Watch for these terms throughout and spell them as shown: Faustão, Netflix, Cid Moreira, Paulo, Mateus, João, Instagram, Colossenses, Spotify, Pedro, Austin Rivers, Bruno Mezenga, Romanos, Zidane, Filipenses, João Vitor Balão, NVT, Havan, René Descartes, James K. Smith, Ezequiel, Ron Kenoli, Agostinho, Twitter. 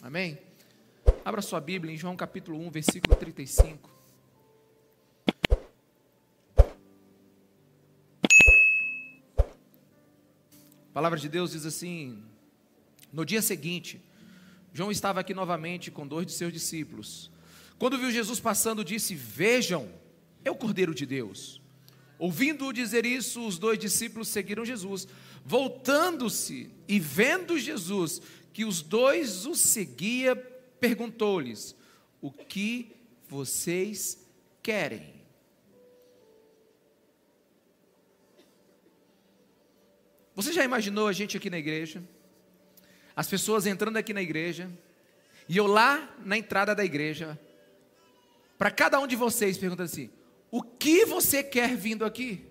Amém? Abra sua Bíblia em João capítulo 1, versículo 35. A palavra de Deus diz assim: no dia seguinte, João estava aqui novamente com dois de seus discípulos. Quando viu Jesus passando, disse: vejam, é o Cordeiro de Deus. Ouvindo-o dizer isso, os dois discípulos seguiram Jesus. Voltando-se e vendo Jesus, que os dois o seguia, perguntou-lhes: o que vocês querem? Você já imaginou a gente aqui na igreja? As pessoas entrando aqui na igreja, e eu lá na entrada da igreja, para cada um de vocês perguntando assim: o que você quer vindo aqui?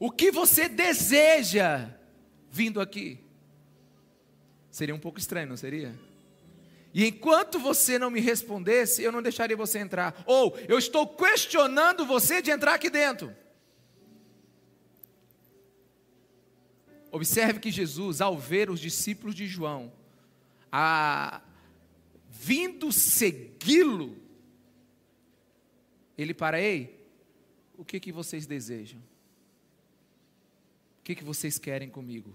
O que você deseja vindo aqui? Seria um pouco estranho, não seria? E enquanto você não me respondesse, eu não deixaria você entrar. Ou eu estou questionando você de entrar aqui dentro. Observe que Jesus, ao ver os discípulos de João vindo segui-lo, ele para: ei, o que vocês desejam? O que vocês querem comigo?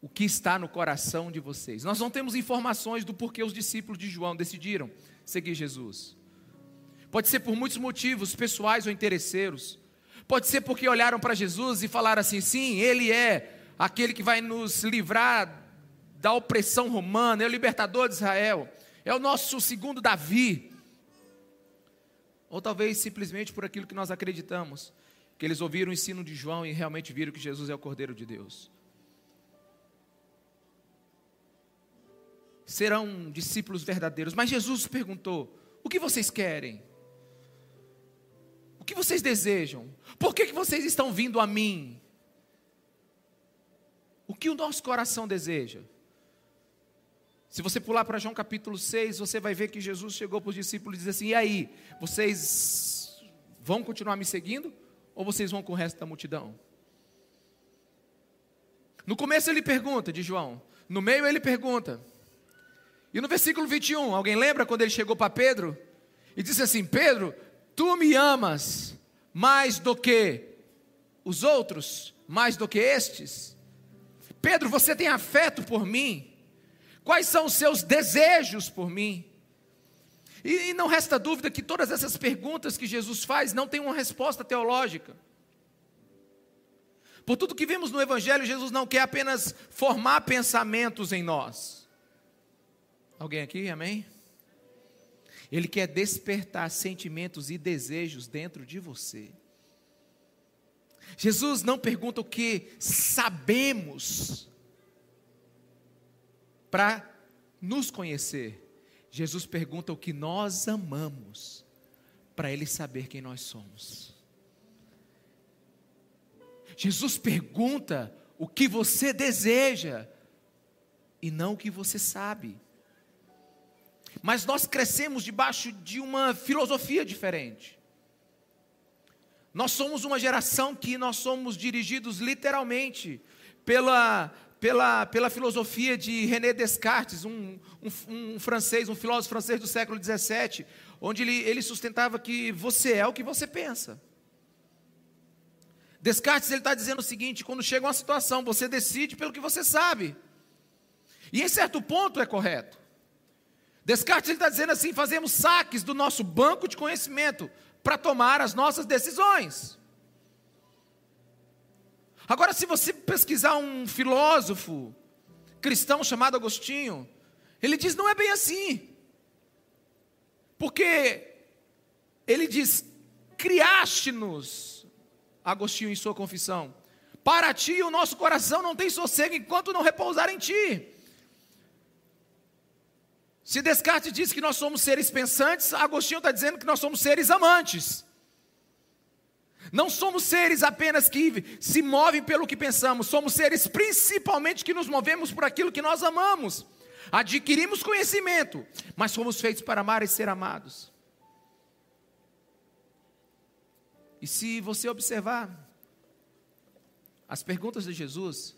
O que está no coração de vocês? Nós não temos informações do porquê os discípulos de João decidiram seguir Jesus. Pode ser por muitos motivos, pessoais ou interesseiros. Pode ser porque olharam para Jesus e falaram assim: sim, ele é aquele que vai nos livrar da opressão romana, é o libertador de Israel, é o nosso segundo Davi. Ou talvez simplesmente por aquilo que nós acreditamos, que eles ouviram o ensino de João e realmente viram que Jesus é o Cordeiro de Deus. Serão discípulos verdadeiros. Mas Jesus perguntou: o que vocês querem? O que vocês desejam? Por que vocês estão vindo a mim? O que o nosso coração deseja? Se você pular para João capítulo 6, você vai ver que Jesus chegou para os discípulos e disse assim: e aí, vocês vão continuar me seguindo? Ou vocês vão com o resto da multidão? No começo ele pergunta, de João. No meio ele pergunta. E no versículo 21, alguém lembra quando ele chegou para Pedro? E disse assim: Pedro, tu me amas mais do que os outros? Mais do que estes? Pedro, você tem afeto por mim? Quais são os seus desejos por mim? E não resta dúvida que todas essas perguntas que Jesus faz não têm uma resposta teológica. Por tudo que vemos no Evangelho, Jesus não quer apenas formar pensamentos em nós. Alguém aqui, amém? Ele quer despertar sentimentos e desejos dentro de você. Jesus não pergunta o que sabemos para nos conhecer. Jesus pergunta o que nós amamos, para Ele saber quem nós somos. Jesus pergunta o que você deseja, e não o que você sabe. Mas nós crescemos debaixo de uma filosofia diferente. Nós somos uma geração que nós somos dirigidos literalmente pela filosofia de René Descartes, um francês, um filósofo francês do século XVII, onde ele sustentava que você é o que você pensa. Descartes está dizendo o seguinte: quando chega uma situação, você decide pelo que você sabe. E em certo ponto é correto. Descartes está dizendo assim: fazemos saques do nosso banco de conhecimento para tomar as nossas decisões. Agora, se você pesquisar um filósofo cristão chamado Agostinho, ele diz: não é bem assim, porque ele diz: criaste-nos, Agostinho em sua confissão, para ti o nosso coração não tem sossego enquanto não repousar em ti. Se Descartes diz que nós somos seres pensantes, Agostinho está dizendo que nós somos seres amantes. Não somos seres apenas que se movem pelo que pensamos, somos seres principalmente que nos movemos por aquilo que nós amamos. Adquirimos conhecimento, mas fomos feitos para amar e ser amados. E se você observar as perguntas de Jesus,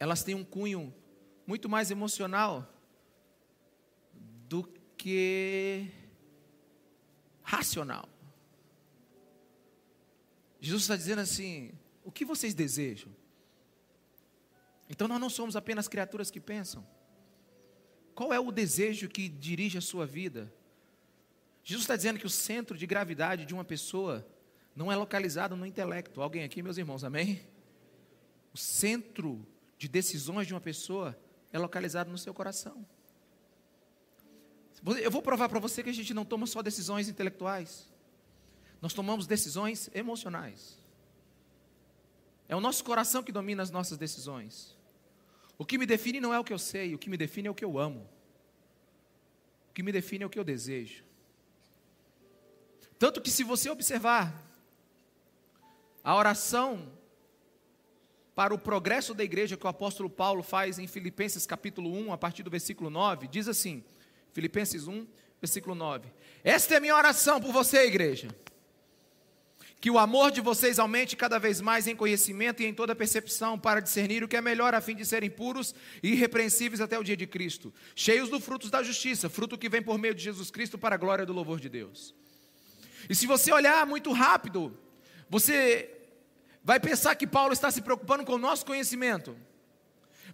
elas têm um cunho muito mais emocional do que racional. Jesus está dizendo assim: o que vocês desejam? Então nós não somos apenas criaturas que pensam. Qual é o desejo que dirige a sua vida? Jesus está dizendo que o centro de gravidade de uma pessoa não é localizado no intelecto. Alguém aqui, meus irmãos, amém? O centro de decisões de uma pessoa é localizado no seu coração. Eu vou provar para você que a gente não toma só decisões intelectuais. Nós tomamos decisões emocionais. É o nosso coração que domina as nossas decisões. O que me define não é o que eu sei, o que me define é o que eu amo. O que me define é o que eu desejo. Tanto que, se você observar a oração para o progresso da igreja que o apóstolo Paulo faz em Filipenses capítulo 1, a partir do versículo 9, diz assim, Filipenses 1, versículo 9, esta é a minha oração por você, igreja, que o amor de vocês aumente cada vez mais em conhecimento e em toda percepção, para discernir o que é melhor, a fim de serem puros e irrepreensíveis até o dia de Cristo, cheios dos frutos da justiça, fruto que vem por meio de Jesus Cristo para a glória do louvor de Deus. E se você olhar muito rápido, você vai pensar que Paulo está se preocupando com o nosso conhecimento.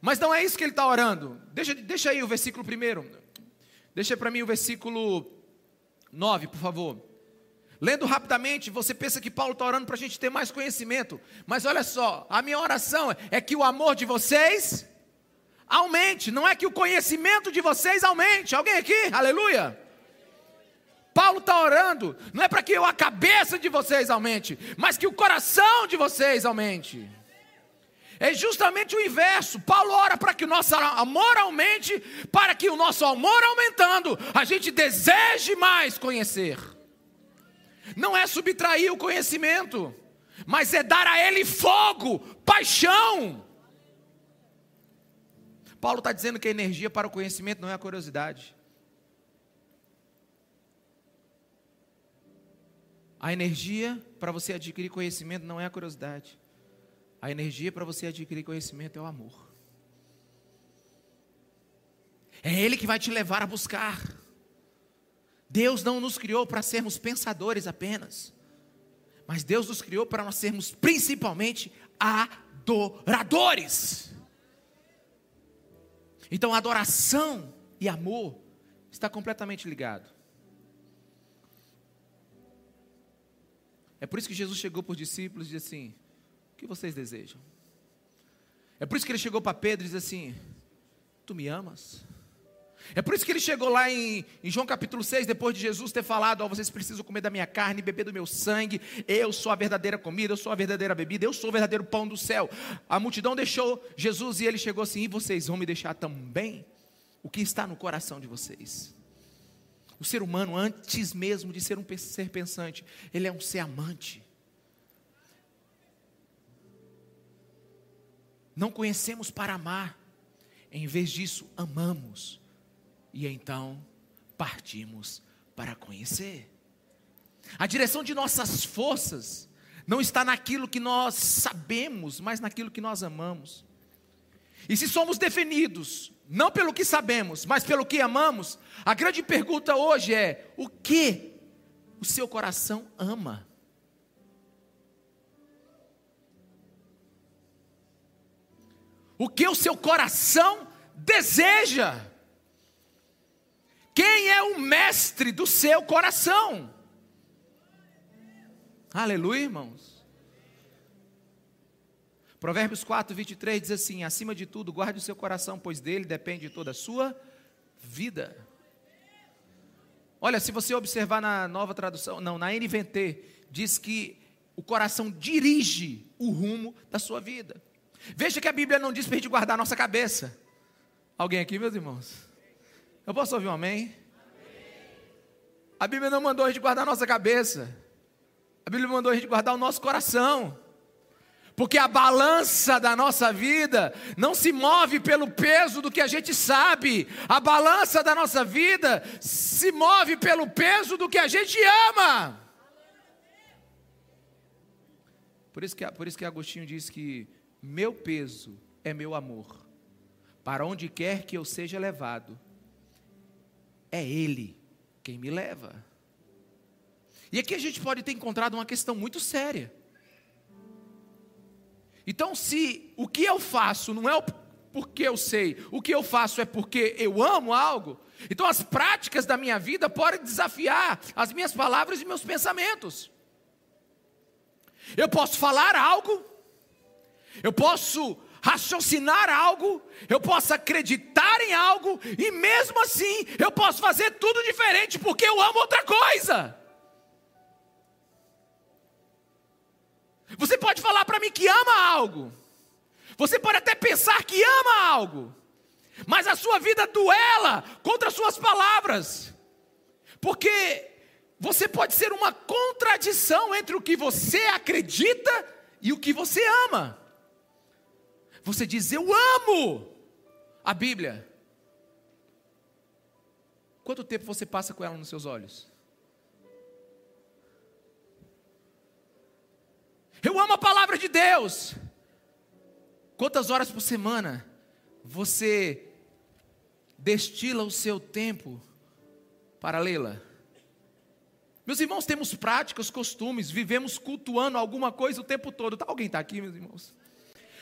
Mas não é isso que ele está orando. Deixa aí o versículo primeiro. Deixa para mim o versículo 9, por favor. Lendo rapidamente, você pensa que Paulo está orando para a gente ter mais conhecimento. Mas olha só, a minha oração é que o amor de vocês aumente. Não é que o conhecimento de vocês aumente. Alguém aqui? Aleluia! Paulo está orando, não é para que a cabeça de vocês aumente, mas que o coração de vocês aumente. É justamente o inverso. Paulo ora para que o nosso amor aumente, para que o nosso amor aumentando, a gente deseje mais conhecer. Não é subtrair o conhecimento, mas é dar a ele fogo, paixão. Paulo está dizendo que a energia para o conhecimento não é a curiosidade. A energia para você adquirir conhecimento não é a curiosidade. A energia para você adquirir conhecimento é o amor. É Ele que vai te levar a buscar. Deus não nos criou para sermos pensadores apenas, mas Deus nos criou para nós sermos principalmente adoradores. Então, adoração e amor está completamente ligado. É por isso que Jesus chegou para os discípulos e disse assim: o que vocês desejam? É por isso que ele chegou para Pedro e disse assim: tu me amas? É por isso que ele chegou lá em João capítulo 6, depois de Jesus ter falado: ó, vocês precisam comer da minha carne, beber do meu sangue, eu sou a verdadeira comida, eu sou a verdadeira bebida, eu sou o verdadeiro pão do céu. A multidão deixou Jesus e ele chegou assim: e vocês vão me deixar também? O que está no coração de vocês? O ser humano, antes mesmo de ser um ser pensante, ele é um ser amante. Não conhecemos para amar. Em vez disso, amamos. E então, partimos para conhecer. A direção de nossas forças não está naquilo que nós sabemos, mas naquilo que nós amamos. E se somos definidos não pelo que sabemos, mas pelo que amamos, a grande pergunta hoje é: o que o seu coração ama? O que o seu coração deseja? Quem é o mestre do seu coração? Aleluia, irmãos. Provérbios 4, 23 diz assim: acima de tudo, guarde o seu coração, pois dele depende toda a sua vida. Olha, se você observar na nova tradução, não, na NVT, diz que o coração dirige o rumo da sua vida. Veja que a Bíblia não diz para a gente guardar a nossa cabeça. Alguém aqui, meus irmãos? Eu posso ouvir um amém? A Bíblia não mandou a gente guardar a nossa cabeça. A Bíblia mandou a gente guardar o nosso coração. Porque a balança da nossa vida não se move pelo peso do que a gente sabe. A balança da nossa vida se move pelo peso do que a gente ama. Por isso que Agostinho diz que meu peso é meu amor. Para onde quer que eu seja levado, é Ele quem me leva. E aqui a gente pode ter encontrado uma questão muito séria. Então, se o que eu faço não é porque eu sei, o que eu faço é porque eu amo algo, então as práticas da minha vida podem desafiar as minhas palavras e meus pensamentos. Eu posso falar algo, eu posso raciocinar algo, eu posso acreditar em algo, e mesmo assim eu posso fazer tudo diferente porque eu amo outra coisa. Você pode falar para mim que ama algo, você pode até pensar que ama algo, mas a sua vida duela contra as suas palavras, porque você pode ser uma contradição entre o que você acredita e o que você ama. Você diz, eu amo a Bíblia. Quanto tempo você passa com ela nos seus olhos? Eu amo a palavra de Deus. Quantas horas por semana você destila o seu tempo para lê-la? Meus irmãos, temos práticas, costumes, vivemos cultuando alguma coisa o tempo todo. Alguém está aqui, meus irmãos?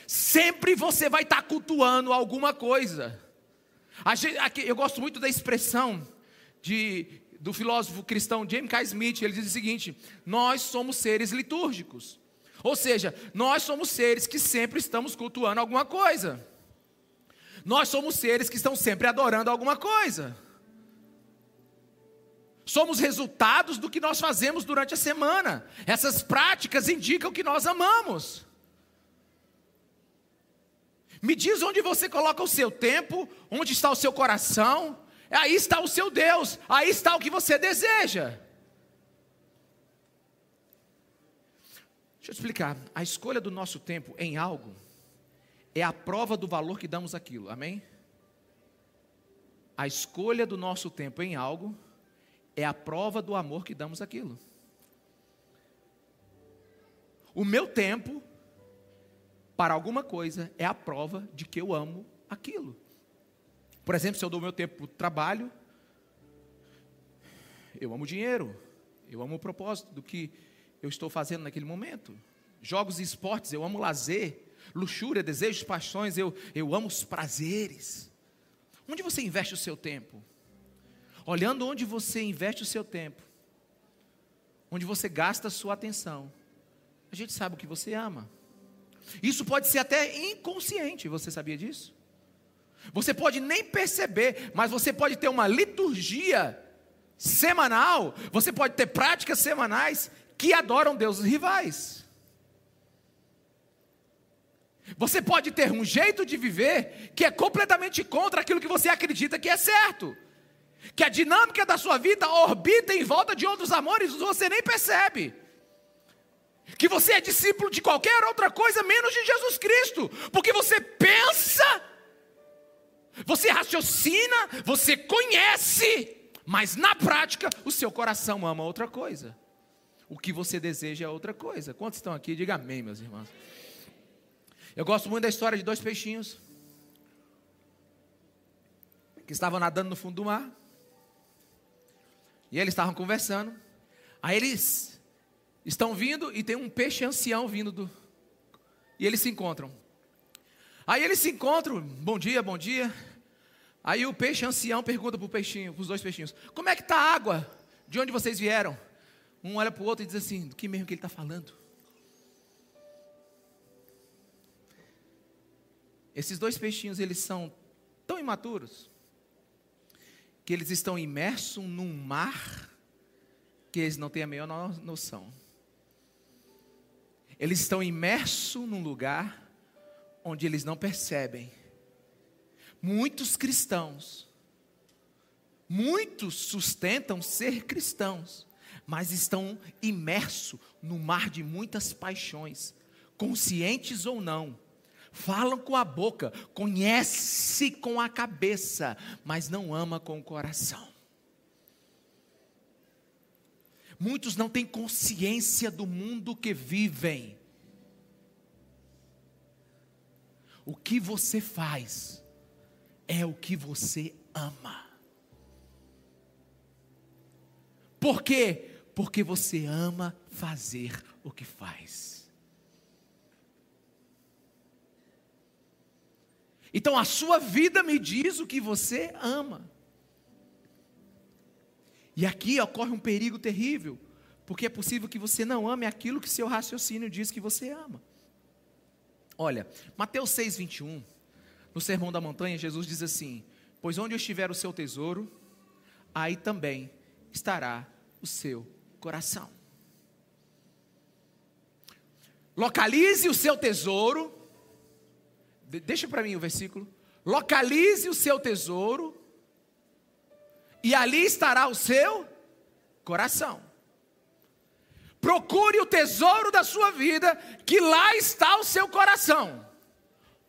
Sempre você vai estar cultuando alguma coisa. Eu gosto muito da expressão do filósofo cristão James K. Smith. Ele diz o seguinte: nós somos seres litúrgicos. Ou seja, nós somos seres que sempre estamos cultuando alguma coisa. Nós somos seres que estão sempre adorando alguma coisa. Somos resultados do que nós fazemos durante a semana. Essas práticas indicam que nós amamos. Me diz onde você coloca o seu tempo, onde está o seu coração, aí está o seu Deus, aí está o que você deseja. Deixa eu explicar, a escolha do nosso tempo em algo é a prova do valor que damos àquilo, amém? A escolha do nosso tempo em algo é a prova do amor que damos àquilo. O meu tempo para alguma coisa é a prova de que eu amo aquilo. Por exemplo, se eu dou meu tempo para o trabalho, eu amo o dinheiro, eu amo o propósito do que eu estou fazendo naquele momento. Jogos e esportes, eu amo lazer, luxúria, desejos, paixões, eu amo os prazeres. Onde você investe o seu tempo? Olhando onde você investe o seu tempo, onde você gasta a sua atenção, a gente sabe o que você ama. Isso pode ser até inconsciente, você sabia disso? Você pode nem perceber, mas você pode ter uma liturgia semanal, você pode ter práticas semanais que adoram deuses rivais. Você pode ter um jeito de viver que é completamente contra aquilo que você acredita que é certo, que a dinâmica da sua vida orbita em volta de outros amores que você nem percebe, que você é discípulo de qualquer outra coisa menos de Jesus Cristo, porque você pensa, você raciocina, você conhece, mas na prática o seu coração ama outra coisa. O que você deseja é outra coisa. Quantos estão aqui? Diga amém, meus irmãos. Eu gosto muito da história de dois peixinhos que estavam nadando no fundo do mar, e eles estavam conversando. Aí eles estão vindo e tem um peixe ancião vindo e eles se encontram. Aí eles se encontram, bom dia, bom dia. Aí o peixe ancião pergunta para os dois peixinhos: como é que está a água? De onde vocês vieram? Um olha para o outro e diz assim: do que mesmo que ele está falando? Esses dois peixinhos, eles são tão imaturos que eles estão imersos num mar que eles não têm a menor noção. Eles estão imersos num lugar onde eles não percebem. Muitos cristãos, muitos sustentam ser cristãos, mas estão imersos no mar de muitas paixões, conscientes ou não. Falam com a boca, conhece com a cabeça, mas não ama com o coração. Muitos não têm consciência do mundo que vivem. O que você faz é o que você ama. Por quê? Porque você ama fazer o que faz. Então a sua vida me diz o que você ama. E aqui ocorre um perigo terrível, porque é possível que você não ame aquilo que seu raciocínio diz que você ama. Olha, Mateus 6,21, no Sermão da Montanha, Jesus diz assim: pois onde estiver o seu tesouro, aí também estará o seu coração. Localize o seu tesouro. Deixa para mim o versículo. Localize o seu tesouro e ali estará o seu coração. Procure o tesouro da sua vida, que lá está o seu coração.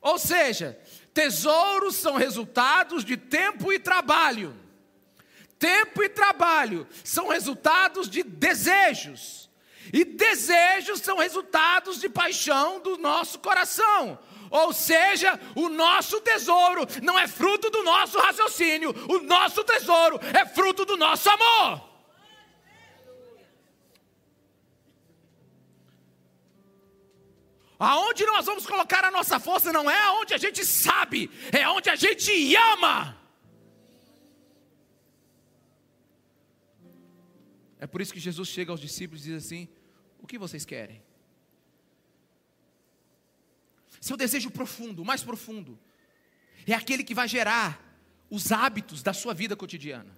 Ou seja, tesouros são resultados de tempo e trabalho. Tempo e trabalho são resultados de desejos. E desejos são resultados de paixão do nosso coração. Ou seja, o nosso tesouro não é fruto do nosso raciocínio. O nosso tesouro é fruto do nosso amor. Aonde nós vamos colocar a nossa força não é aonde a gente sabe, é onde a gente ama. É por isso que Jesus chega aos discípulos e diz assim: o que vocês querem? Seu desejo profundo, o mais profundo, é aquele que vai gerar os hábitos da sua vida cotidiana.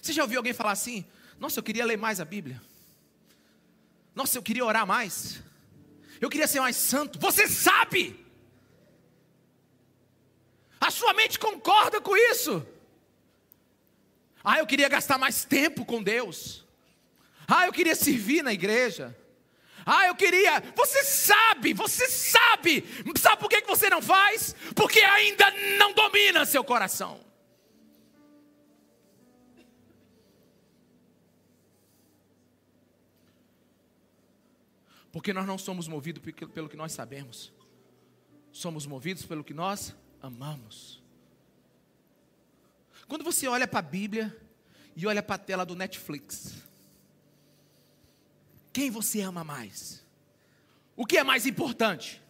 Você já ouviu alguém falar assim: nossa, eu queria ler mais a Bíblia. Nossa, eu queria orar mais. Eu queria ser mais santo. Você sabe. A sua mente concorda com isso. Ah, eu queria gastar mais tempo com Deus. Ah, eu queria servir na igreja. Ah, eu queria. Você sabe. Sabe por que você não faz? Porque ainda não domina seu coração. Porque nós não somos movidos pelo que nós sabemos. Somos movidos pelo que nós amamos. Quando você olha para a Bíblia e olha para a tela do Netflix, quem você ama mais? O que é mais importante?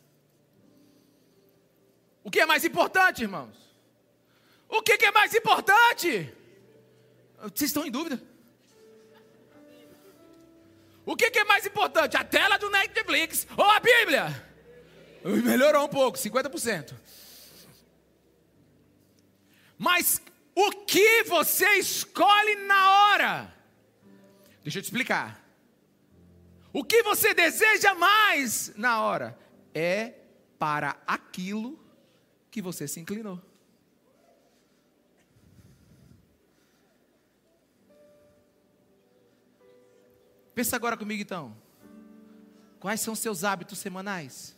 O que é mais importante, irmãos? O que é mais importante? Vocês estão em dúvida? O que é mais importante, a tela do Netflix ou a Bíblia? Melhorou um pouco, 50%. Mas o que você escolhe na hora? Deixa eu te explicar. O que você deseja mais na hora é para aquilo que você se inclinou. Pensa agora comigo então, quais são seus hábitos semanais?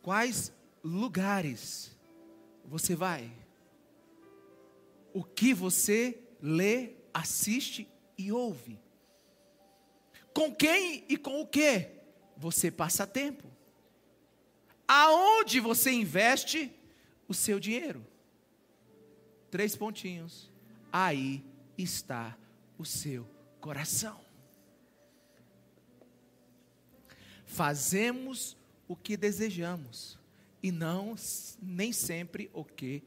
Quais lugares você vai? O que você lê, assiste e ouve? Com quem e com o que você passa tempo? Aonde você investe o seu dinheiro? 3 pontinhos, aí está o seu coração. Fazemos o que desejamos e não nem sempre o que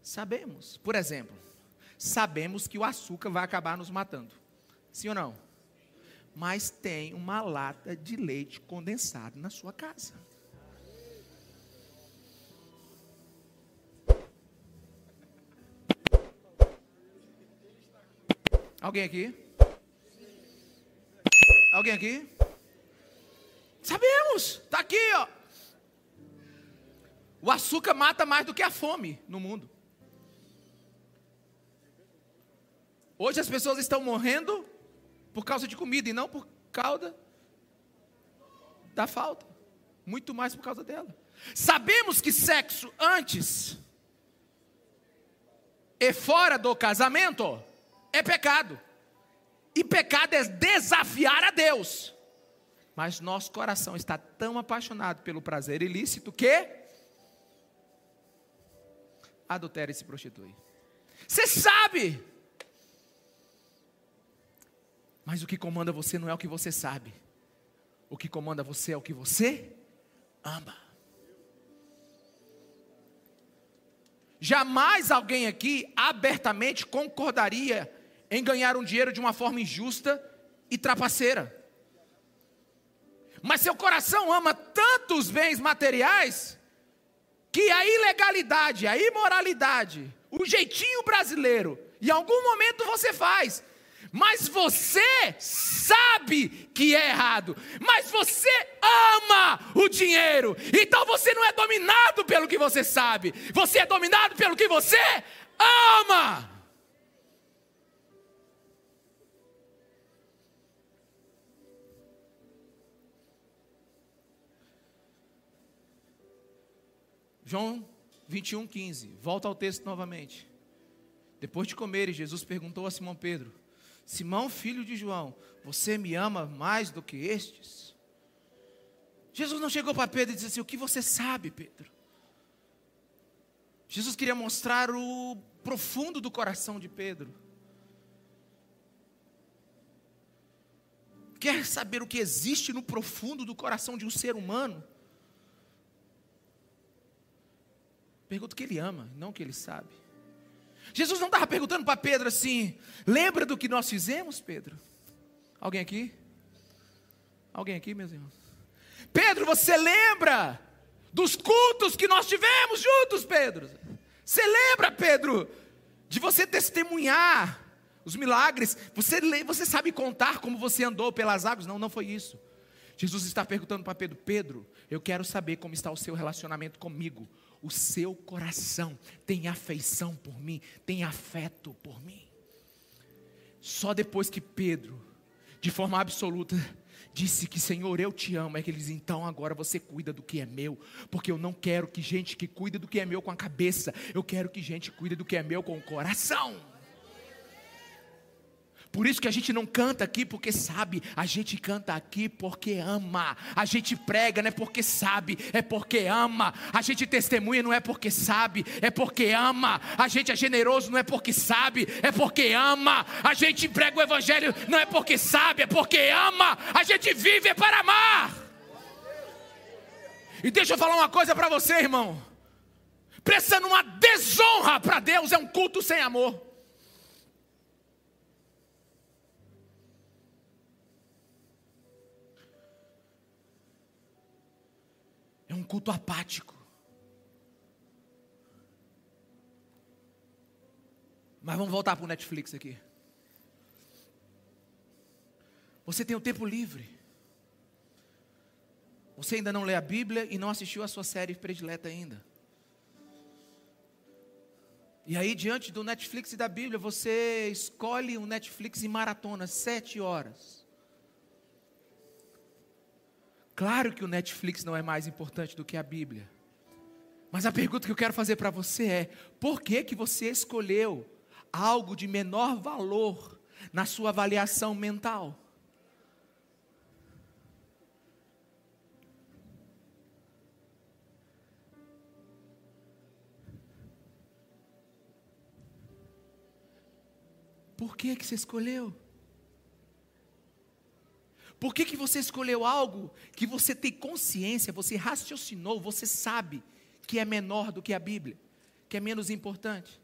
sabemos. Por exemplo, sabemos que o açúcar vai acabar nos matando, sim ou não? Mas tem uma lata de leite condensado na sua casa. Alguém aqui? Alguém aqui? Sabemos, está aqui, ó. O açúcar mata mais do que a fome no mundo. Hoje as pessoas estão morrendo por causa de comida e não por causa da falta. Muito mais por causa dela. Sabemos que sexo antes e fora do casamento é pecado. E pecado é desafiar a Deus. Mas nosso coração está tão apaixonado pelo prazer ilícito que adultera e se prostitui. Você sabe, mas o que comanda você não é o que você sabe. O que comanda você é o que você ama. Jamais alguém aqui abertamente concordaria em ganhar um dinheiro de uma forma injusta e trapaceira. Mas seu coração ama tantos bens materiais que a ilegalidade, a imoralidade, o jeitinho brasileiro, em algum momento você faz, mas você sabe que é errado, mas você ama o dinheiro, então você não é dominado pelo que você sabe, você é dominado pelo que você ama. João 21:15, volta ao texto novamente. Depois de comer, Jesus perguntou a Simão Pedro: Simão, filho de João, você me ama mais do que estes? Jesus não chegou para Pedro e disse assim: o que você sabe, Pedro? Jesus queria mostrar o profundo do coração de Pedro. Quer saber o que existe no profundo do coração de um ser humano? Pergunta o que ele ama, não o que ele sabe. Jesus não estava perguntando para Pedro assim: lembra do que nós fizemos, Pedro? Alguém aqui? Alguém aqui, meus irmãos? Pedro, você lembra dos cultos que nós tivemos juntos, Pedro? Você lembra, Pedro, de você testemunhar os milagres? Você sabe contar como você andou pelas águas? Não, não foi isso. Jesus está perguntando para Pedro: Pedro, eu quero saber como está o seu relacionamento comigo. O seu coração tem afeição por mim, tem afeto por mim. Só depois que Pedro, de forma absoluta, disse que Senhor, eu te amo, é que ele diz: então agora você cuida do que é meu, porque eu não quero que gente que cuida do que é meu com a cabeça, eu quero que gente cuida do que é meu com o coração. Por isso que a gente não canta aqui porque sabe, a gente canta aqui porque ama, a gente prega não é porque sabe, é porque ama, a gente testemunha não é porque sabe, é porque ama, a gente é generoso não é porque sabe, é porque ama, a gente prega o evangelho não é porque sabe, é porque ama, a gente vive é para amar. E deixa eu falar uma coisa para você, irmão, prestando uma desonra para Deus é um culto sem amor. É um culto apático. Mas vamos voltar para o Netflix aqui. Você tem o tempo livre. Você ainda não lê a Bíblia e não assistiu a sua série predileta ainda. E aí, diante do Netflix e da Bíblia, você escolhe um Netflix e maratona 7 horas. Claro que o Netflix não é mais importante do que a Bíblia. Mas a pergunta que eu quero fazer para você é: por que que você escolheu algo de menor valor na sua avaliação mental? Por que que você escolheu? Por que que você escolheu algo que você tem consciência, você raciocinou, você sabe que é menor do que a Bíblia, que é menos importante?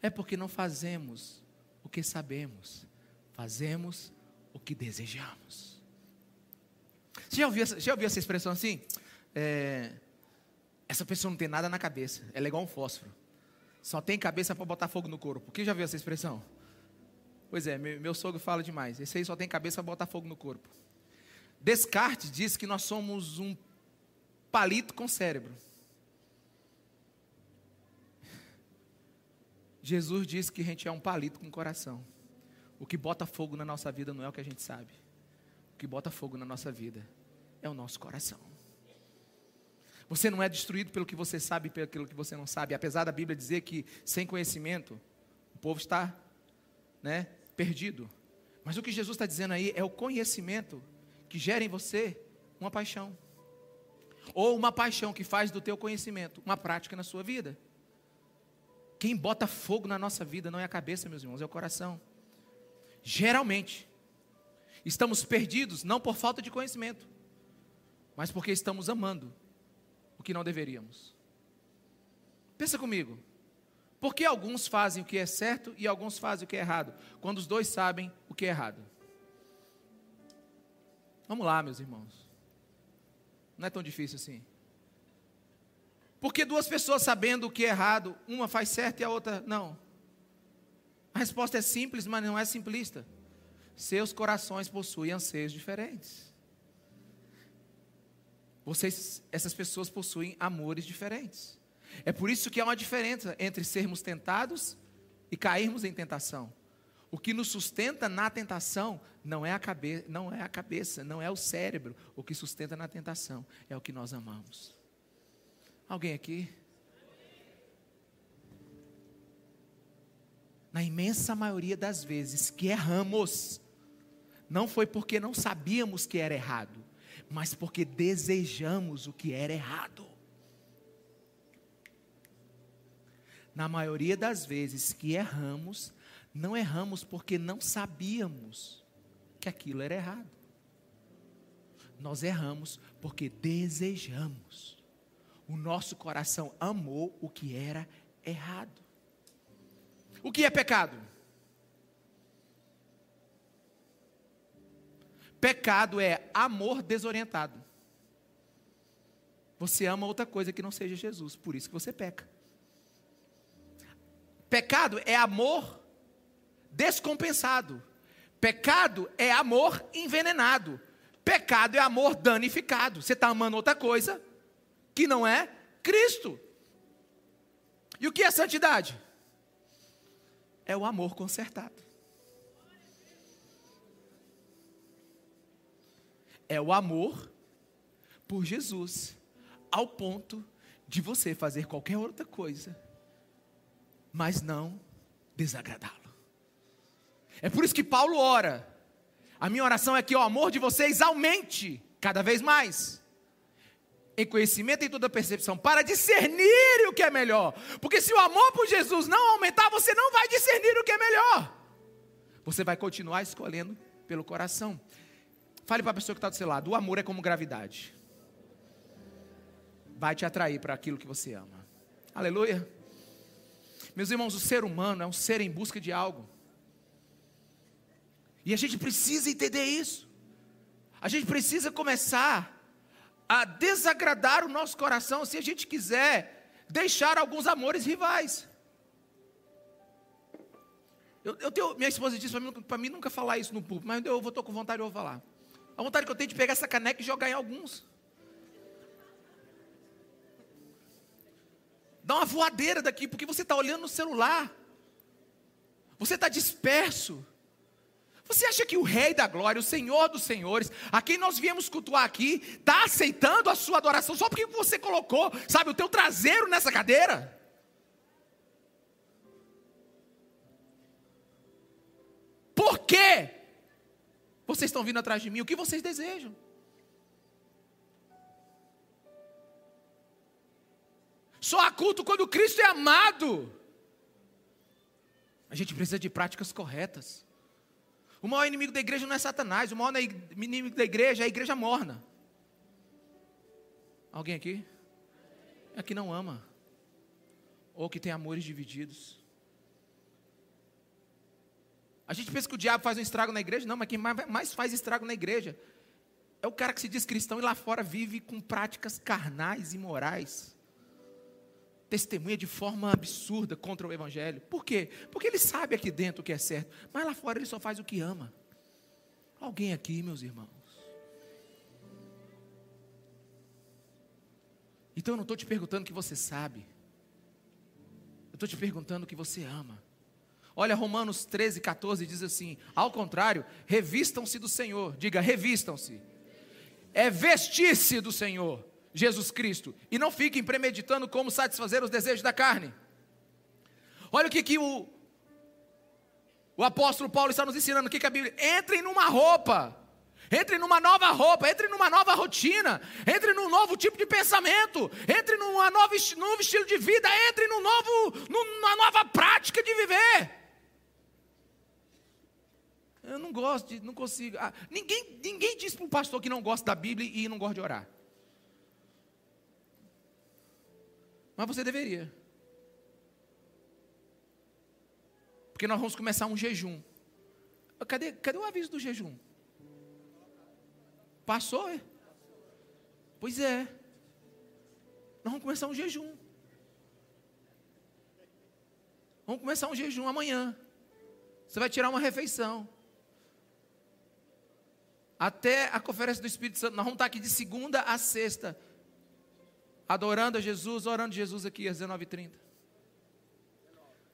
É porque não fazemos o que sabemos, fazemos o que desejamos. Você já ouviu essa expressão assim? Essa pessoa não tem nada na cabeça, ela é igual um fósforo, só tem cabeça para botar fogo no corpo. Quem já viu essa expressão? Pois é, meu sogro fala demais, esse aí só tem cabeça para botar fogo no corpo. Descartes diz que nós somos um palito com cérebro. Jesus diz que a gente é um palito com coração. O que bota fogo na nossa vida não é o que a gente sabe. O que bota fogo na nossa vida é o nosso coração. Você não é destruído pelo que você sabe e pelo que você não sabe. Apesar da Bíblia dizer que sem conhecimento o povo está, perdido. Mas o que Jesus está dizendo aí é o conhecimento que gera em você uma paixão. Ou uma paixão que faz do teu conhecimento uma prática na sua vida. Quem bota fogo na nossa vida não é a cabeça, meus irmãos, é o coração. Geralmente, estamos perdidos não por falta de conhecimento, mas porque estamos amando o que não deveríamos. Pensa comigo, por que alguns fazem o que é certo e alguns fazem o que é errado, quando os dois sabem o que é errado? Vamos lá, meus irmãos, não é tão difícil assim. Porque duas pessoas sabendo o que é errado, uma faz certo e a outra não. A resposta é simples, mas não é simplista. Seus corações possuem anseios diferentes. Essas pessoas possuem amores diferentes. É por isso que há uma diferença entre sermos tentados e cairmos em tentação. O que nos sustenta na tentação não é a cabeça, não é o cérebro. O que sustenta na tentação é o que nós amamos. Alguém aqui? Na imensa maioria das vezes que erramos, não foi porque não sabíamos que era errado, mas porque desejamos o que era errado. Na maioria das vezes que erramos, não erramos porque não sabíamos que aquilo era errado. Nós erramos porque desejamos. O nosso coração amou o que era errado. O que é pecado? Pecado é amor desorientado. Você ama outra coisa que não seja Jesus, por isso que você peca. Pecado é amor descompensado. Pecado é amor envenenado. Pecado é amor danificado. Você está amando outra coisa que não é Cristo. E o que é santidade? É o amor consertado. É o amor por Jesus, ao ponto de você fazer qualquer outra coisa, mas não desagradá-lo. É por isso que Paulo ora. A minha oração é que o amor de vocês aumente cada vez mais, em conhecimento e toda percepção, para discernir o que é melhor. Porque se o amor por Jesus não aumentar, você não vai discernir o que é melhor. Você vai continuar escolhendo pelo coração. Fale para a pessoa que está do seu lado: o amor é como gravidade. Vai te atrair para aquilo que você ama. Aleluia. Meus irmãos, o ser humano é um ser em busca de algo. E a gente precisa entender isso. A gente precisa começar a desagradar o nosso coração, se a gente quiser deixar alguns amores rivais. Minha esposa disse para mim nunca falar isso no público, mas eu estou com vontade, eu vou falar. A vontade que eu tenho de pegar essa caneca e jogar em alguns. Dá uma voadeira daqui, porque você está olhando no celular. Você está disperso. Você acha que o Rei da Glória, o Senhor dos Senhores, a quem nós viemos cultuar aqui, está aceitando a sua adoração só porque você colocou, sabe, o teu traseiro nessa cadeira? Por quê? Vocês estão vindo atrás de mim, o que vocês desejam? Só há culto quando Cristo é amado. A gente precisa de práticas corretas. O maior inimigo da igreja não é Satanás, o maior inimigo da igreja é a igreja morna. Alguém aqui? É que não ama, ou que tem amores divididos. A gente pensa que o diabo faz um estrago na igreja, não, mas quem mais faz estrago na igreja é o cara que se diz cristão e lá fora vive com práticas carnais e imorais. Testemunha de forma absurda contra o Evangelho. Por quê? Porque ele sabe aqui dentro o que é certo, mas lá fora ele só faz o que ama. Alguém aqui, meus irmãos? Então eu não estou te perguntando o que você sabe, eu estou te perguntando o que você ama. Olha, Romanos 13:14 diz assim: ao contrário, revistam-se do Senhor. Diga, revistam-se. É vestir-se do Senhor Jesus Cristo, e não fiquem premeditando como satisfazer os desejos da carne. Olha o que o apóstolo Paulo está nos ensinando, o que a Bíblia, entrem numa roupa, entre numa nova roupa, entre numa nova rotina, entre num novo tipo de pensamento, entre num novo estilo de vida, entre numa nova prática de viver. Eu não gosto, não consigo. Ninguém diz para um pastor que não gosta da Bíblia e não gosta de orar. Mas você deveria. Porque nós vamos começar um jejum. Cadê o aviso do jejum? Passou, é? Pois é. Nós vamos começar um jejum. Vamos começar um jejum amanhã. Você vai tirar uma refeição. Até a conferência do Espírito Santo. Nós vamos estar aqui de segunda a sexta. Adorando a Jesus, orando a Jesus aqui às 19h30.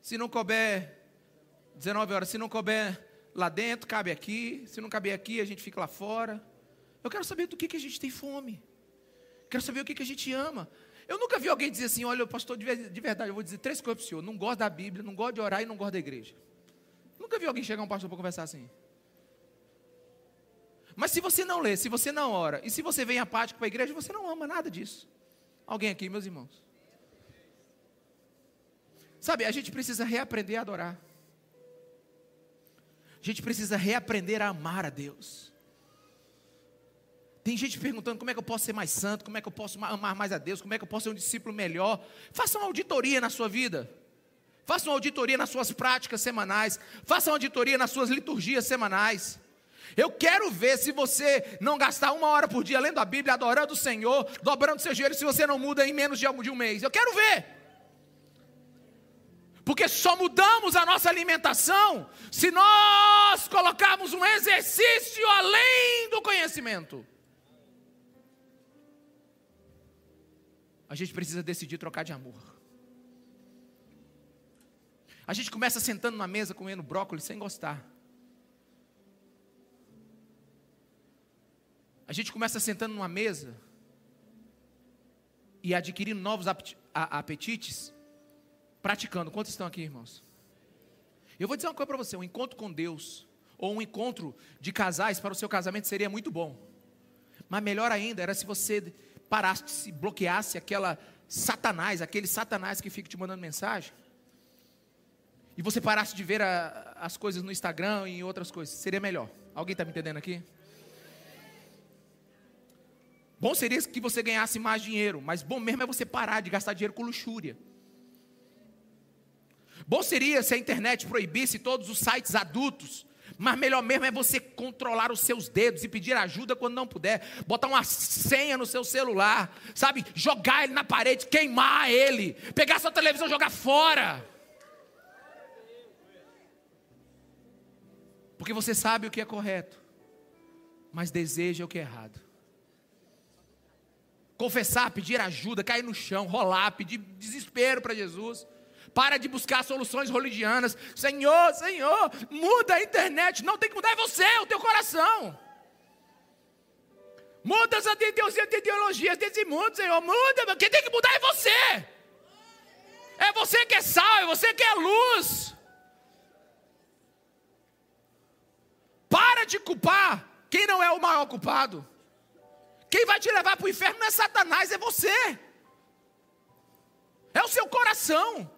Se não couber, 19 horas, se não couber lá dentro, cabe aqui. Se não caber aqui, a gente fica lá fora. Eu quero saber do que a gente tem fome. Quero saber o que a gente ama. Eu nunca vi alguém dizer assim: olha, pastor, de verdade, eu vou dizer 3 coisas para o senhor. Não gosto da Bíblia, não gosto de orar e não gosto da igreja. Nunca vi alguém chegar a um pastor para conversar assim. Mas se você não lê, se você não ora, e se você vem apático para a igreja, você não ama nada disso. Alguém aqui, meus irmãos? Sabe, a gente precisa reaprender a adorar. A gente precisa reaprender a amar a Deus. Tem gente perguntando: como é que eu posso ser mais santo? Como é que eu posso amar mais a Deus? Como é que eu posso ser um discípulo melhor? Faça uma auditoria na sua vida. Faça uma auditoria nas suas práticas semanais. Faça uma auditoria nas suas liturgias semanais. Eu quero ver se você não gastar 1 hora por dia lendo a Bíblia, adorando o Senhor, dobrando seu joelho, se você não muda em menos de um mês. Eu quero ver. Porque só mudamos a nossa alimentação se nós colocarmos um exercício além do conhecimento. A gente precisa decidir trocar de amor. A gente começa sentando na mesa, comendo brócolis sem gostar. A gente começa sentando numa mesa e adquirindo novos apetites, praticando. Quantos estão aqui, irmãos? Eu vou dizer uma coisa para você: um encontro com Deus, ou um encontro de casais para o seu casamento seria muito bom. Mas melhor ainda era se você parasse, bloqueasse aquele satanás que fica te mandando mensagem. E você parasse de ver as coisas no Instagram e outras coisas. Seria melhor. Alguém está me entendendo aqui? Bom seria que você ganhasse mais dinheiro, mas bom mesmo é você parar de gastar dinheiro com luxúria. Bom seria se a internet proibisse todos os sites adultos, mas melhor mesmo é você controlar os seus dedos e pedir ajuda quando não puder. Botar uma senha no seu celular, sabe? Jogar ele na parede, queimar ele, pegar sua televisão e jogar fora. Porque você sabe o que é correto, mas deseja o que é errado. Confessar, pedir ajuda, cair no chão, rolar, pedir desespero para Jesus. Para de buscar soluções religianas. Senhor, muda a internet. Não, tem que mudar é você, é o teu coração. Muda as ideologias desse mundo, Senhor. Muda, quem tem que mudar é você. É você que é sal, é você que é luz. Para de culpar quem não é o maior culpado. Quem vai te levar para o inferno não é Satanás, é você. É o seu coração.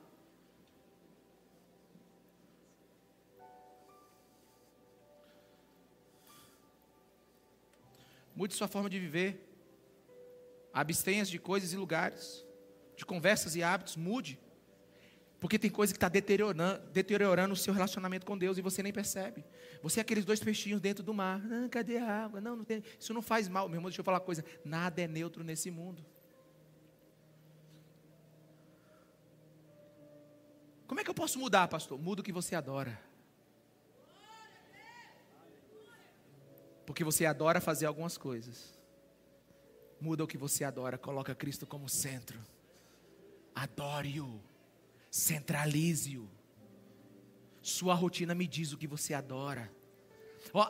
Mude sua forma de viver. Abstenha-se de coisas e lugares, de conversas e hábitos. Mude. Porque tem coisa que está deteriorando o seu relacionamento com Deus e você nem percebe. Você é aqueles 2 peixinhos dentro do mar. Ah, cadê a água? Não tem. Isso não faz mal. Meu irmão, deixa eu falar uma coisa. Nada é neutro nesse mundo. Como é que eu posso mudar, pastor? Muda o que você adora. Porque você adora fazer algumas coisas. Muda o que você adora. Coloca Cristo como centro. Adore-o. Centralize-o. Sua rotina me diz o que você adora.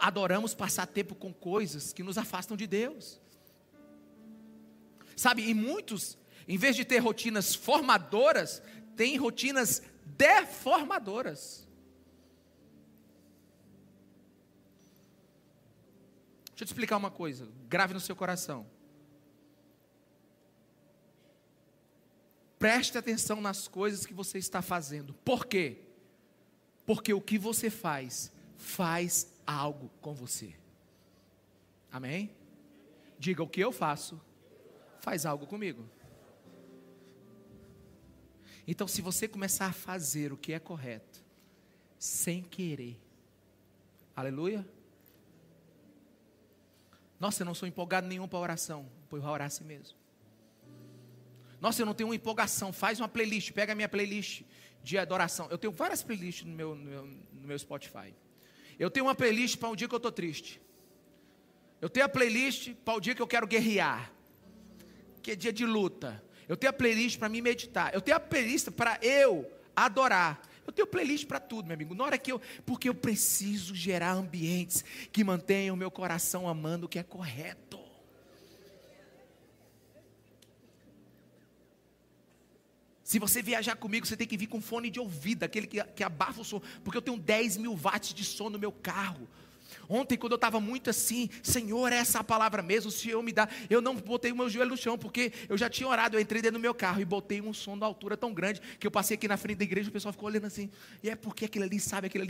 Adoramos passar tempo com coisas que nos afastam de Deus, sabe? E muitos, em vez de ter rotinas formadoras, têm rotinas deformadoras. Deixa eu te explicar uma coisa, grave no seu coração. Preste atenção nas coisas que você está fazendo. Por quê? Porque o que você faz, faz algo com você. Amém? Diga, o que eu faço, faz algo comigo. Então, se você começar a fazer o que é correto, sem querer, aleluia. Nossa, eu não sou empolgado nenhum para oração. Pois vai orar assim mesmo. Nossa, eu não tenho uma empolgação. Faz uma playlist, pega a minha playlist de adoração. Eu tenho várias playlists no meu Spotify. Eu tenho uma playlist para um dia que eu estou triste. Eu tenho a playlist para o dia que eu quero guerrear, que é dia de luta. Eu tenho a playlist para me meditar. Eu tenho a playlist para eu adorar. Eu tenho playlist para tudo, meu amigo. Na hora que porque eu preciso gerar ambientes que mantenham o meu coração amando o que é correto. Se você viajar comigo, você tem que vir com fone de ouvido, aquele que abafa o som, porque eu tenho 10.000 watts de som no meu carro. Ontem, quando eu estava muito assim, Senhor, essa é a palavra mesmo, o Senhor me dá. Eu não botei o meu joelho no chão, porque eu já tinha orado. Eu entrei dentro do meu carro e botei um som da altura tão grande, que eu passei aqui na frente da igreja, o pessoal ficou olhando assim, e é porque aquilo ali, sabe, aquilo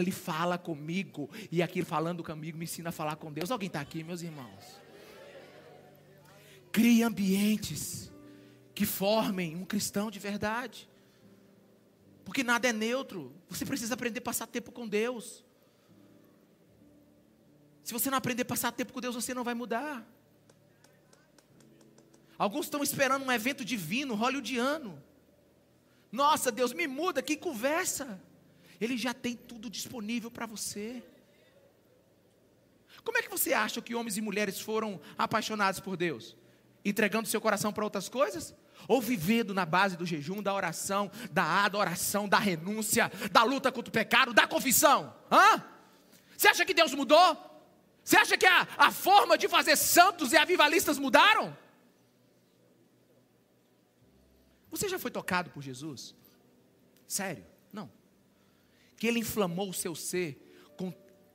ali fala comigo, e aquilo falando comigo me ensina a falar com Deus. Alguém está aqui, meus irmãos? Crie ambientes que formem um cristão de verdade, porque nada é neutro. Você precisa aprender a passar tempo com Deus. Se você não aprender a passar tempo com Deus, você não vai mudar. Alguns estão esperando um evento divino, hollywoodiano. Nossa, Deus me muda, que conversa. Ele já tem tudo disponível para você. Como é que você acha que homens e mulheres foram apaixonados por Deus? Entregando seu coração para outras coisas? Ou vivendo na base do jejum, da oração, da adoração, da renúncia, da luta contra o pecado, da confissão? Hã? Você acha que Deus mudou? Você acha que a forma de fazer santos e avivalistas mudaram? Você já foi tocado por Jesus? Sério? Não. Que Ele inflamou o seu ser com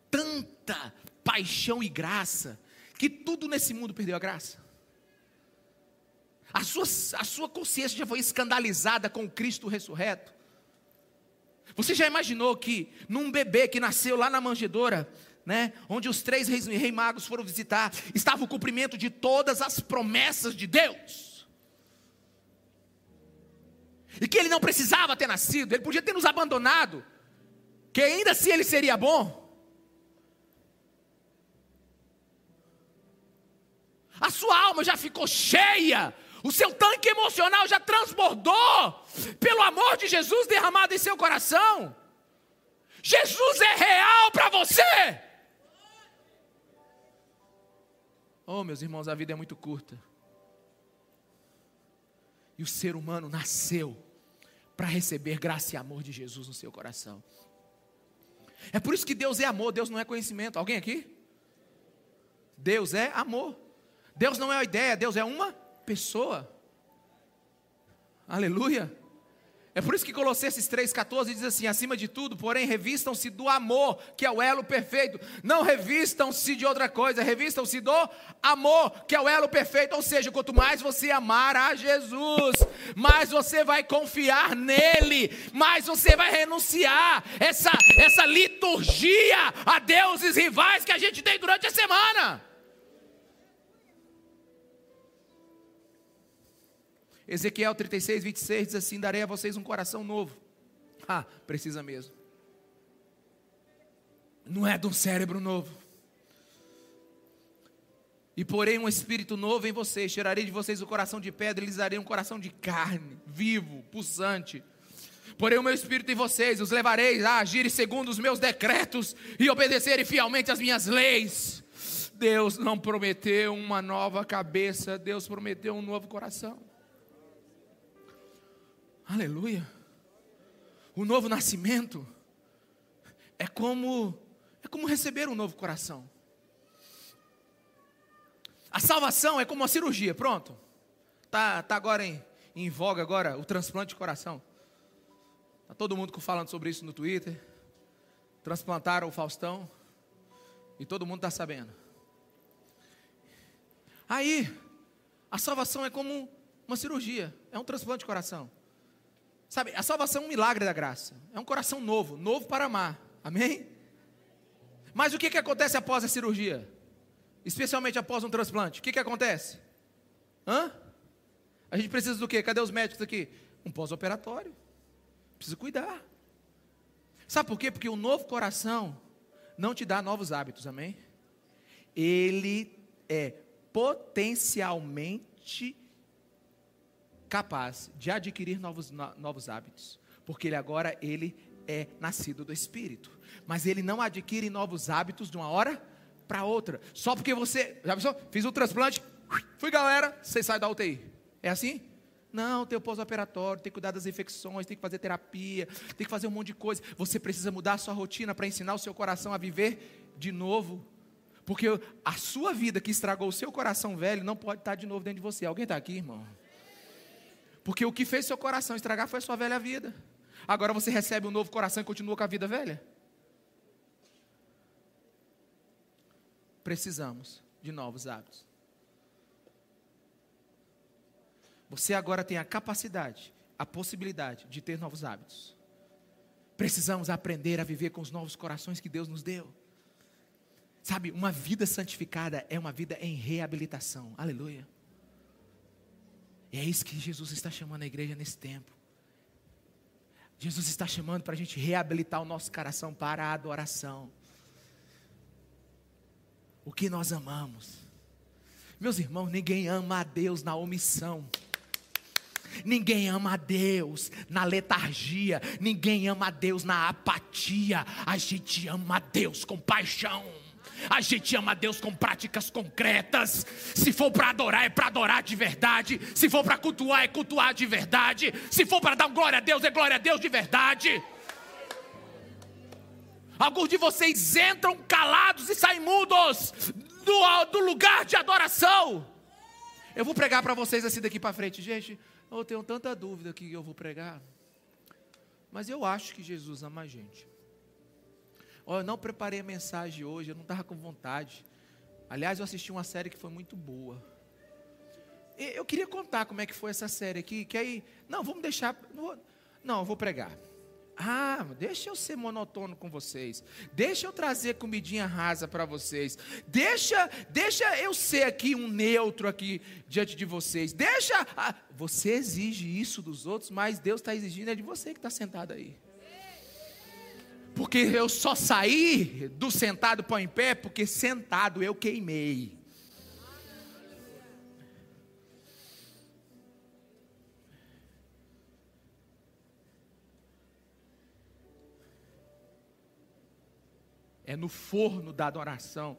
tanta paixão e graça, que tudo nesse mundo perdeu a graça. A sua consciência já foi escandalizada com o Cristo ressurreto. Você já imaginou que num bebê que nasceu lá na manjedoura, né, onde os 3 reis magos foram visitar, estava o cumprimento de todas as promessas de Deus, e que Ele não precisava ter nascido, Ele podia ter nos abandonado, que ainda assim Ele seria bom. A sua alma já ficou cheia, o seu tanque emocional já transbordou pelo amor de Jesus derramado em seu coração. Jesus é real para você. Oh, meus irmãos, a vida é muito curta. E o ser humano nasceu para receber graça e amor de Jesus no seu coração. É por isso que Deus é amor, Deus não é conhecimento. Alguém aqui? Deus é amor. Deus não é uma ideia, Deus é uma pessoa. Aleluia. É por isso que Colossenses 3,14 diz assim: acima de tudo, porém, revistam-se do amor, que é o elo perfeito. Não revistam-se de outra coisa, revistam-se do amor, que é o elo perfeito. Ou seja, quanto mais você amar a Jesus, mais você vai confiar nele, mais você vai renunciar essa liturgia a deuses rivais que a gente tem durante a semana. Ezequiel 36:26 diz assim: darei a vocês um coração novo. Ah, precisa mesmo. Não é de um cérebro novo. E porém um espírito novo em vocês, tirarei de vocês o coração de pedra e lhes darei um coração de carne, vivo, pulsante. Porém o meu espírito em vocês, os levarei a agirem segundo os meus decretos e obedecerem fielmente às minhas leis. Deus não prometeu uma nova cabeça, Deus prometeu um novo coração. Aleluia. O novo nascimento é como receber um novo coração. A salvação é como uma cirurgia, pronto. Tá agora em voga agora o transplante de coração. Tá todo mundo falando sobre isso no Twitter. Transplantaram o Faustão e todo mundo está sabendo. Aí, a salvação é como uma cirurgia, é um transplante de coração. Sabe, a salvação é um milagre da graça, é um coração novo, novo para amar, amém? Mas o que acontece após a cirurgia? Especialmente após um transplante, o que acontece? A gente precisa do quê? Cadê os médicos aqui? Um pós-operatório, precisa cuidar. Sabe por quê? Porque o novo coração não te dá novos hábitos, amém? Ele é potencialmente capaz de adquirir novos hábitos, porque ele agora é nascido do Espírito, mas ele não adquire novos hábitos de uma hora para outra, só porque você, já pensou? Fiz um transplante, fui galera, você sai da UTI, é assim? Não, tem o pós-operatório, tem que cuidar das infecções, tem que fazer terapia, tem que fazer um monte de coisa. Você precisa mudar a sua rotina para ensinar o seu coração a viver de novo, porque a sua vida que estragou o seu coração velho não pode estar de novo dentro de você. Alguém está aqui, irmão? Porque o que fez seu coração estragar foi a sua velha vida. Agora você recebe um novo coração e continua com a vida velha? Precisamos de novos hábitos. Você agora tem a capacidade, a possibilidade de ter novos hábitos. Precisamos aprender a viver com os novos corações que Deus nos deu. Sabe, uma vida santificada é uma vida em reabilitação. Aleluia. E é isso que Jesus está chamando a igreja nesse tempo. Jesus está chamando para a gente reabilitar o nosso coração para a adoração. O que nós amamos. Meus irmãos, ninguém ama a Deus na omissão. Ninguém ama a Deus na letargia, ninguém ama a Deus na apatia. A gente ama a Deus com paixão, a gente ama a Deus com práticas concretas. Se for para adorar, é para adorar de verdade. Se for para cultuar, é cultuar de verdade. Se for para dar glória a Deus, é glória a Deus de verdade. Alguns de vocês entram calados e saem mudos do lugar de adoração. Eu vou pregar para vocês assim daqui para frente, gente. Eu tenho tanta dúvida que eu vou pregar, mas eu acho que Jesus ama a gente. Eu não preparei a mensagem hoje, eu não estava com vontade. Aliás, eu assisti uma série que foi muito boa. Eu queria contar como é que foi essa série aqui, que aí, não, vamos deixar, eu vou pregar. Ah, deixa eu ser monotônico com vocês, deixa eu trazer comidinha rasa para vocês, deixa eu ser aqui um neutro aqui diante de vocês, você exige isso dos outros, mas Deus está exigindo é de você que está sentado aí, porque eu só saí do sentado para o em pé, porque sentado eu queimei. É no forno da adoração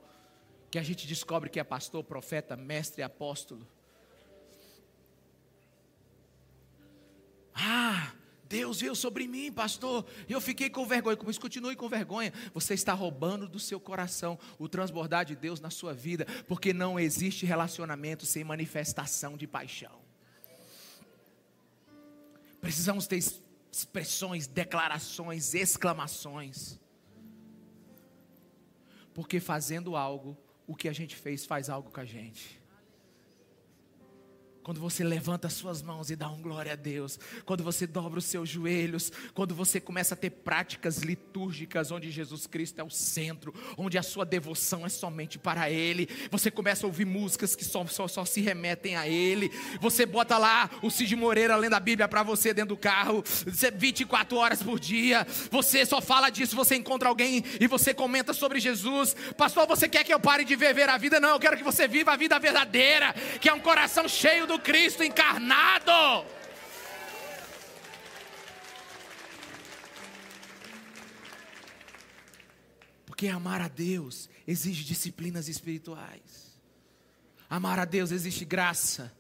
que a gente descobre que é pastor, profeta, mestre, apóstolo. Ah, Deus veio sobre mim, pastor, eu fiquei com vergonha. Mas continue com vergonha. Você está roubando do seu coração o transbordar de Deus na sua vida, porque não existe relacionamento sem manifestação de paixão. Precisamos ter expressões, declarações, exclamações. Porque fazendo algo, o que a gente fez faz algo com a gente. Quando você levanta as suas mãos e dá um glória a Deus, quando você dobra os seus joelhos, quando você começa a ter práticas litúrgicas, onde Jesus Cristo é o centro, onde a sua devoção é somente para Ele, você começa a ouvir músicas que só se remetem a Ele, você bota lá o Cid Moreira lendo a Bíblia para você dentro do carro, 24 horas por dia, você só fala disso, você encontra alguém e você comenta sobre Jesus. Pastor, você quer que eu pare de viver a vida? Não, eu quero que você viva a vida verdadeira, que é um coração cheio do Cristo encarnado. Porque amar a Deus exige disciplinas espirituais. Amar a Deus exige graça.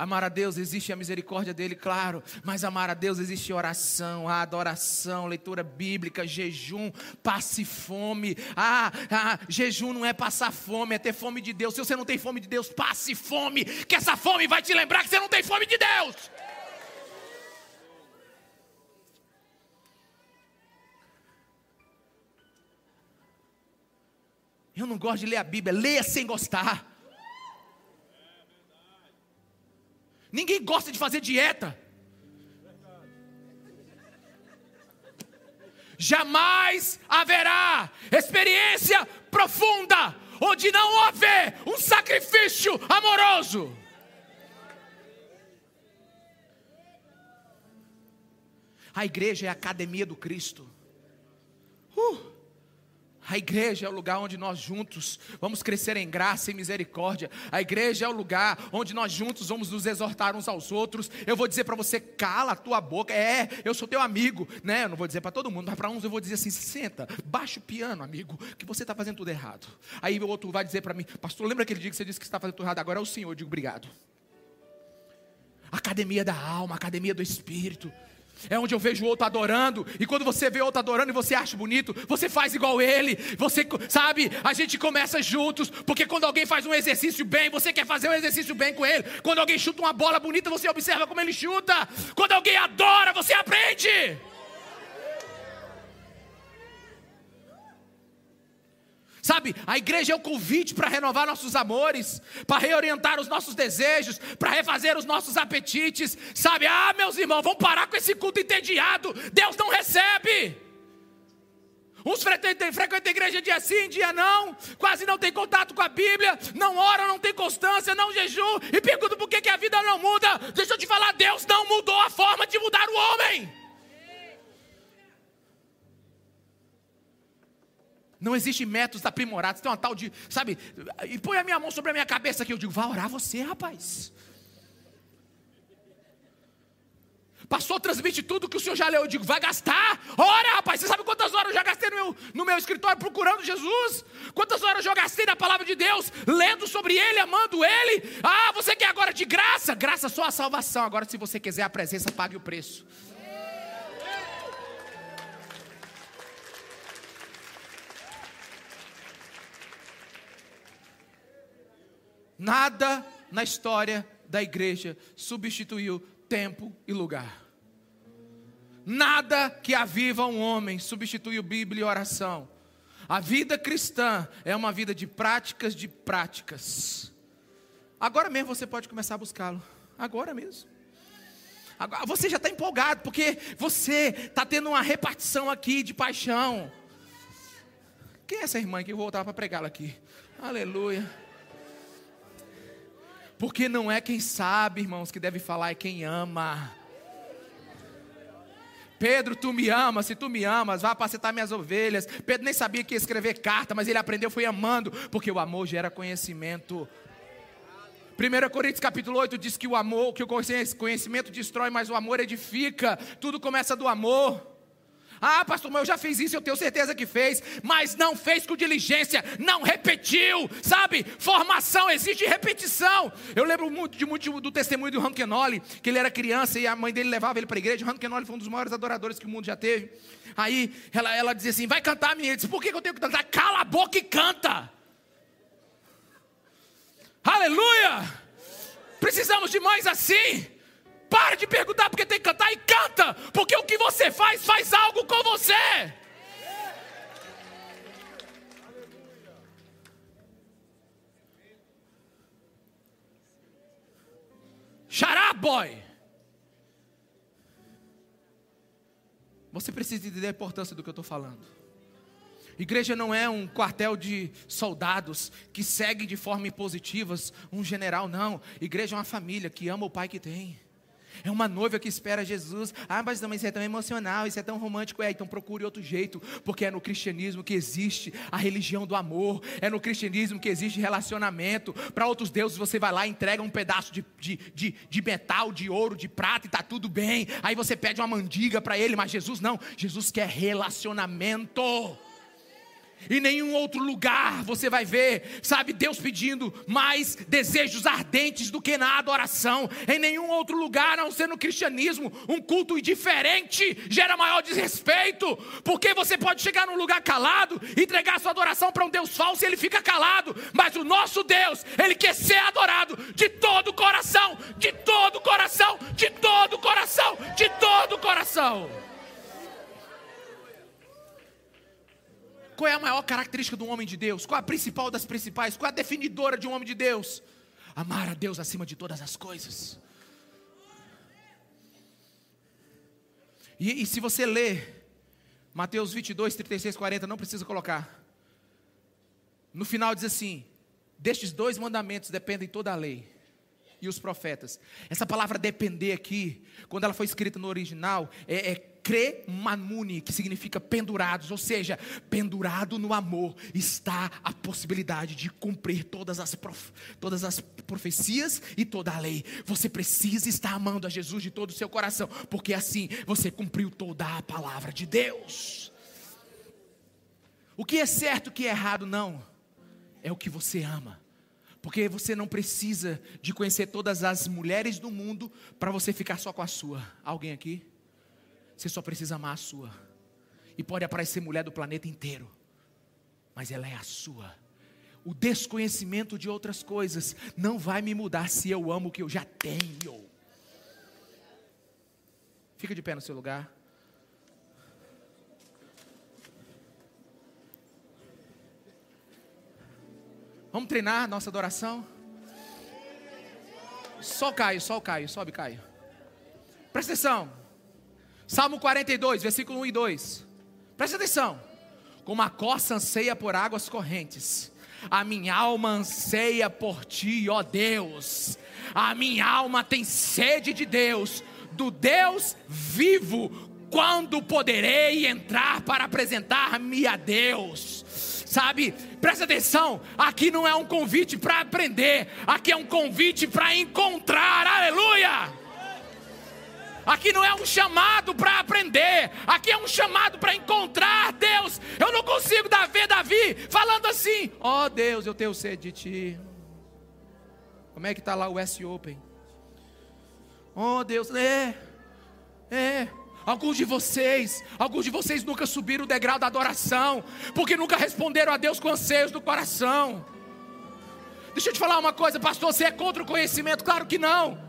Amar a Deus existe a misericórdia dele, claro, mas amar a Deus existe oração, a adoração, leitura bíblica, jejum, passe fome. Jejum não é passar fome, é ter fome de Deus. Se você não tem fome de Deus, passe fome, que essa fome vai te lembrar que você não tem fome de Deus. Eu não gosto de ler a Bíblia, leia sem gostar. Ninguém gosta de fazer dieta. Jamais haverá experiência profunda onde não houver um sacrifício amoroso. A igreja é a academia do Cristo. A igreja é o lugar onde nós juntos vamos crescer em graça e misericórdia. A igreja é o lugar onde nós juntos vamos nos exortar uns aos outros. Eu vou dizer para você, cala a tua boca. É, eu sou teu amigo, né? Eu não vou dizer para todo mundo, mas para uns eu vou dizer assim, senta, baixa o piano, amigo, que você está fazendo tudo errado. Aí o outro vai dizer para mim, pastor, lembra aquele dia que você disse que você está fazendo tudo errado? Agora é o Senhor. Eu digo, obrigado. Academia da alma, academia do espírito. É onde eu vejo o outro adorando. E quando você vê o outro adorando e você acha bonito, você faz igual ele. Você sabe, a gente começa juntos. Porque quando alguém faz um exercício bem, você quer fazer um exercício bem com ele. Quando alguém chuta uma bola bonita, você observa como ele chuta. Quando alguém adora, você aprende. Sabe, a igreja é o convite para renovar nossos amores, para reorientar os nossos desejos, para refazer os nossos apetites. Sabe, ah, meus irmãos, vamos parar com esse culto entediado. Deus não recebe. Uns frequentam a igreja dia sim, dia não, quase não tem contato com a Bíblia, não oram, não tem constância, não jejum, e perguntam por que a vida não muda. Deixa eu te falar, Deus não mudou a forma de mudar o homem. Não existe métodos aprimorados. Tem uma tal de, sabe, e põe a minha mão sobre a minha cabeça aqui. Eu digo, vai orar você, rapaz. Pastor, transmite tudo que o senhor já leu. Eu digo, vai gastar? Ora, rapaz, você sabe quantas horas eu já gastei no meu escritório procurando Jesus? Quantas horas eu já gastei na palavra de Deus, lendo sobre Ele, amando Ele? Ah, você quer agora de graça? Graça só a salvação. Agora, se você quiser a presença, pague o preço. Nada na história da igreja substituiu tempo e lugar. Nada que aviva um homem substituiu Bíblia e oração. A vida cristã é uma vida de práticas, de práticas. Agora mesmo você pode começar a buscá-lo. Agora mesmo. Agora, você já está empolgado, porque você está tendo uma repartição aqui de paixão. Quem é essa irmã que eu vou voltar para pregá-la aqui? Aleluia. Porque não é quem sabe, irmãos, que deve falar, é quem ama. Pedro, tu me amas, se tu me amas, vá apacentar minhas ovelhas. Pedro nem sabia que ia escrever carta, mas ele aprendeu, foi amando, porque o amor gera conhecimento. 1 Coríntios capítulo 8 diz que o amor, que o conhecimento destrói, mas o amor edifica. Tudo começa do amor. Ah, pastor, mas eu já fiz isso, eu tenho certeza que fez, mas não fez com diligência, não repetiu, sabe? Formação exige repetição. Eu lembro muito do testemunho do Ron Kenoli, que ele era criança e a mãe dele levava ele para a igreja. O Ron Kenoli foi um dos maiores adoradores que o mundo já teve. Aí ela dizia assim, vai cantar, menina. Ele disse, por que eu tenho que cantar? Cala a boca e canta. Aleluia! Precisamos de mães assim. Para de perguntar porque tem que cantar e canta, porque o que você faz, faz algo com você. Xará, boy. Você precisa entender a importância do que eu estou falando. Igreja não é um quartel de soldados que seguem de forma impositiva um general, não. Igreja é uma família que ama o pai que tem. É uma noiva que espera Jesus. Ah, mas não, isso é tão emocional, isso é tão romântico. É, então procure outro jeito, porque é no cristianismo que existe a religião do amor. É no cristianismo que existe relacionamento. Para outros deuses você vai lá, entrega um pedaço de metal, de ouro, de prata e está tudo bem. Aí você pede uma mandiga para ele, mas Jesus não. Jesus quer relacionamento. Em nenhum outro lugar você vai ver, sabe, Deus pedindo mais desejos ardentes do que na adoração. Em nenhum outro lugar, a não ser no cristianismo, um culto indiferente gera maior desrespeito. Porque você pode chegar num lugar calado, entregar sua adoração para um Deus falso e ele fica calado. Mas o nosso Deus, ele quer ser adorado de todo o coração, de todo o coração, de todo o coração, de todo o coração. Qual é a maior característica de um homem de Deus? Qual é a principal das principais? Qual é a definidora de um homem de Deus? Amar a Deus acima de todas as coisas. E se você ler Mateus 22, 36, 40, não precisa colocar. No final diz assim: destes dois mandamentos dependem toda a lei e os profetas. Essa palavra depender aqui, quando ela foi escrita no original, é cremanune, que significa pendurados, ou seja, pendurado no amor está a possibilidade de cumprir todas as profecias e toda a lei. Você precisa estar amando a Jesus de todo o seu coração, porque assim você cumpriu toda a palavra de Deus. O que é certo, o que é errado, não, é o que você ama. Porque você não precisa de conhecer todas as mulheres do mundo para você ficar só com a sua. Alguém aqui? Você só precisa amar a sua. E pode aparecer mulher do planeta inteiro, mas ela é a sua. O desconhecimento de outras coisas não vai me mudar se eu amo o que eu já tenho. Fica de pé no seu lugar. Vamos treinar nossa adoração? Só o Caio, sobe Caio. Presta atenção. Salmo 42, versículo 1 e 2. Presta atenção. Como a corça anseia por águas correntes, a minha alma anseia por ti, ó Deus. A minha alma tem sede de Deus, do Deus vivo. Quando poderei entrar para apresentar-me a Deus? Sabe, presta atenção, aqui não é um convite para aprender, aqui é um convite para encontrar, aleluia! Aqui não é um chamado para aprender, aqui é um chamado para encontrar Deus. Eu não consigo ver Davi falando assim: ó Deus, eu tenho sede de ti. Como é que está lá o S-Open? Ó Deus, Alguns de vocês nunca subiram o degrau da adoração, porque nunca responderam a Deus com anseios do coração. Deixa eu te falar uma coisa, pastor, você é contra o conhecimento? Claro que não.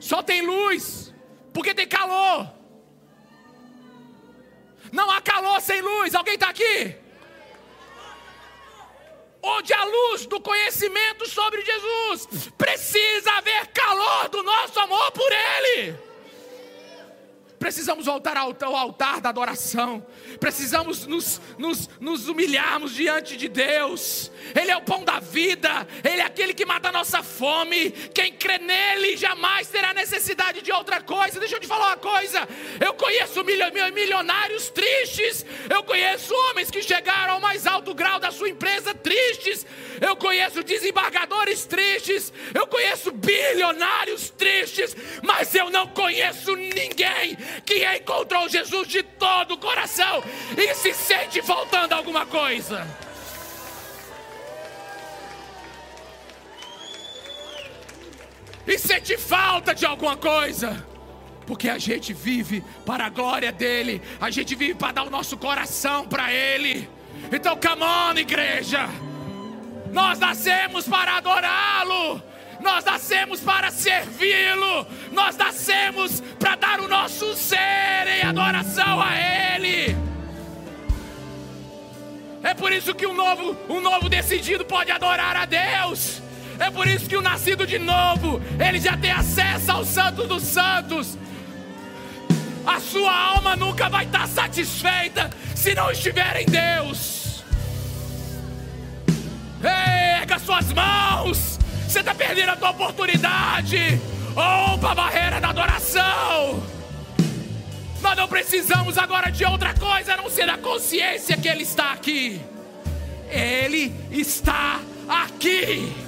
Só tem luz porque tem calor. Não há calor sem luz. Alguém está aqui? Onde a luz do conhecimento sobre Jesus, precisa haver calor do nosso amor por Ele. Precisamos voltar ao altar da adoração. Precisamos nos humilharmos diante de Deus. Ele é o pão da vida. Ele é aquele que mata a nossa fome. Quem crê nele jamais terá necessidade de outra coisa. Deixa eu te falar uma coisa. Eu conheço milionários tristes. Eu conheço homens que chegaram ao mais alto grau da sua empresa tristes. Eu conheço desembargadores tristes. Eu conheço bilionários tristes. Mas eu não conheço ninguém que encontrou Jesus de todo o coração e se sente faltando alguma coisa. E sente falta de alguma coisa, porque a gente vive para a glória dele, a gente vive para dar o nosso coração para ele. Então come on, igreja, nós nascemos para adorá-lo, nós nascemos para servi-lo, nós nascemos para dar o nosso ser em adoração a Ele. É por isso que um novo decidido pode adorar a Deus. É por isso que o nascido de novo, ele já tem acesso ao Santo dos Santos. A sua alma nunca vai estar satisfeita se não estiver em Deus. Erga suas mãos. Você está perdendo a tua oportunidade. Rompa a barreira da adoração. Nós não precisamos agora de outra coisa a não ser a consciência que Ele está aqui. Ele está aqui.